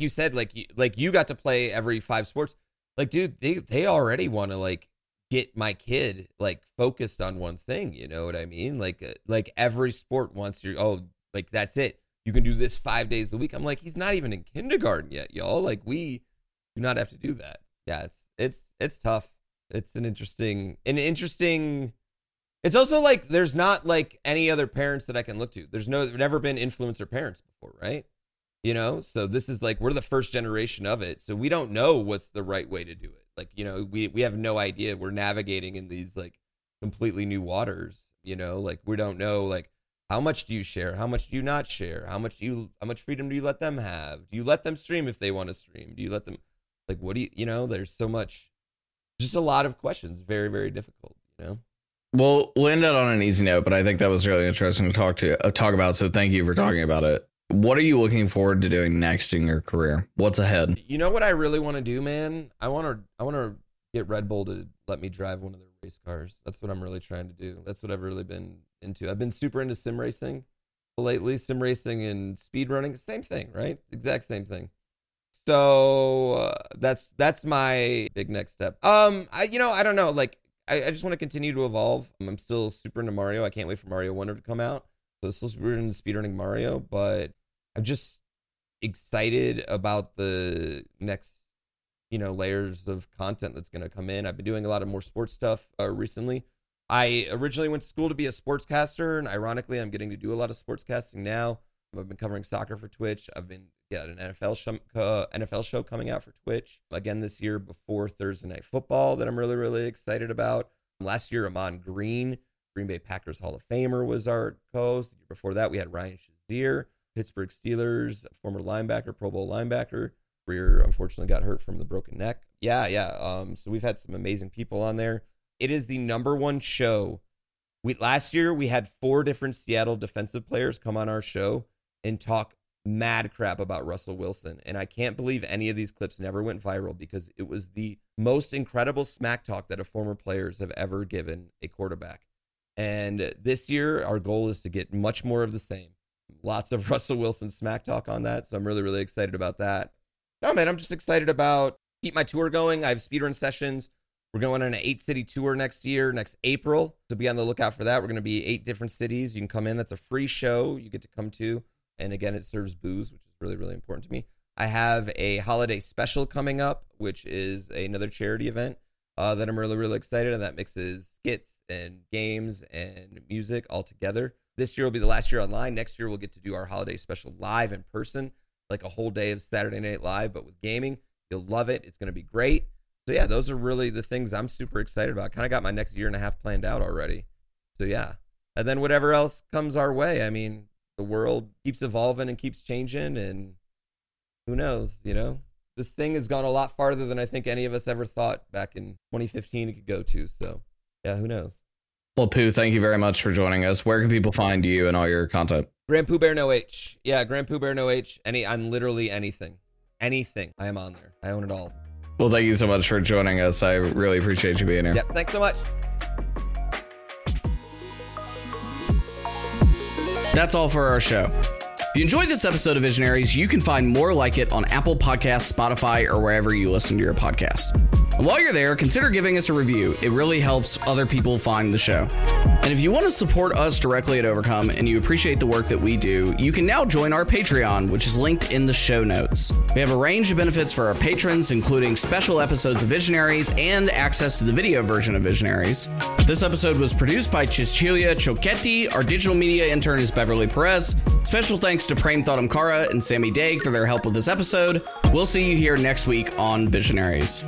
you said, like you got to play every 5 sports. Like, dude, they already want to like get my kid like focused on one thing. You know what I mean? Like every sport wants your, oh, like, that's it. You can do this 5 days a week. I'm like, he's not even in kindergarten yet, y'all. Like, we do not have to do that. Yeah. It's tough. It's an interesting, it's also like, there's not like any other parents that I can look to. There've never been influencer parents before, right? You know, so this is like, we're the first generation of it. So we don't know what's the right way to do it. Like, you know, we have no idea. We're navigating in these like completely new waters, you know, like we don't know, like, how much do you share? How much do you not share? How much freedom do you let them have? Do you let them stream if they want to stream? Do you let them, like, what do you know, there's so much. Just a lot of questions. Very, very difficult, you know? Well, we'll end it on an easy note, but I think that was really interesting to talk about. So thank you for talking about it. What are you looking forward to doing next in your career? What's ahead? You know what I really want to do, man? I want to get Red Bull to let me drive one of their race cars. That's what I'm really trying to do. That's what I've really been into. I've been super into sim racing lately, sim racing and speed running. Same thing, right? Exact same thing. So that's my big next step. I don't know. Like, I just want to continue to evolve. I'm still super into Mario. I can't wait for Mario Wonder to come out. So still super into speedrunning Mario, but I'm just excited about the next, layers of content that's going to come in. I've been doing a lot of more sports stuff recently. I originally went to school to be a sportscaster, and ironically, I'm getting to do a lot of sportscasting now. I've been covering soccer for Twitch. I've been an NFL show coming out for Twitch again this year before Thursday Night Football that I'm really, really excited about. Last year, Amon Green, Green Bay Packers Hall of Famer, was our co-host. The year before that, we had Ryan Shazier, Pittsburgh Steelers, former linebacker, Pro Bowl linebacker. Rear unfortunately got hurt from the broken neck. So we've had some amazing people on there. It is the number one show. Last year, we had 4 different Seattle defensive players come on our show and talk mad crap about Russell Wilson. And I can't believe any of these clips never went viral because it was the most incredible smack talk that a former players have ever given a quarterback. And this year, our goal is to get much more of the same. Lots of Russell Wilson smack talk on that. So I'm really, really excited about that. No, man, I'm just excited about keep my tour going. I have speedrun sessions. We're going on an 8-city tour next April. So be on the lookout for that. We're going to be 8 different cities. You can come in. That's a free show you get to come to. And again, it serves booze, which is really, really important to me. I have a holiday special coming up, which is another charity event that I'm really, really excited. And that mixes skits and games and music all together. This year will be the last year online. Next year, we'll get to do our holiday special live in person, like a whole day of Saturday Night Live, but with gaming. You'll love it. It's going to be great. So yeah, those are really the things I'm super excited about. Kind of got my next year and a half planned out already. So yeah. And then whatever else comes our way. I mean, the world keeps evolving and keeps changing, and who knows, This thing has gone a lot farther than I think any of us ever thought back in 2015 it could go to. So, yeah, who knows? Well, Pooh, thank you very much for joining us. Where can people find you and all your content? GrandPooBear No H. Yeah, GrandPooBear No H. I'm literally anything. Anything. I am on there. I own it all. Well, thank you so much for joining us. I really appreciate you being here. Yep, thanks so much. That's all for our show. If you enjoyed this episode of Visionaries, you can find more like it on Apple Podcasts, Spotify, or wherever you listen to your podcast. And while you're there, consider giving us a review. It really helps other people find the show. And if you want to support us directly at Overcome and you appreciate the work that we do, you can now join our Patreon, which is linked in the show notes. We have a range of benefits for our patrons, including special episodes of Visionaries and access to the video version of Visionaries. This episode was produced by Chischilia Choquetti. Our digital media intern is Beverly Perez. Special thanks to Prem Thadamkara and Sammy Daig for their help with this episode. We'll see you here next week on Visionaries.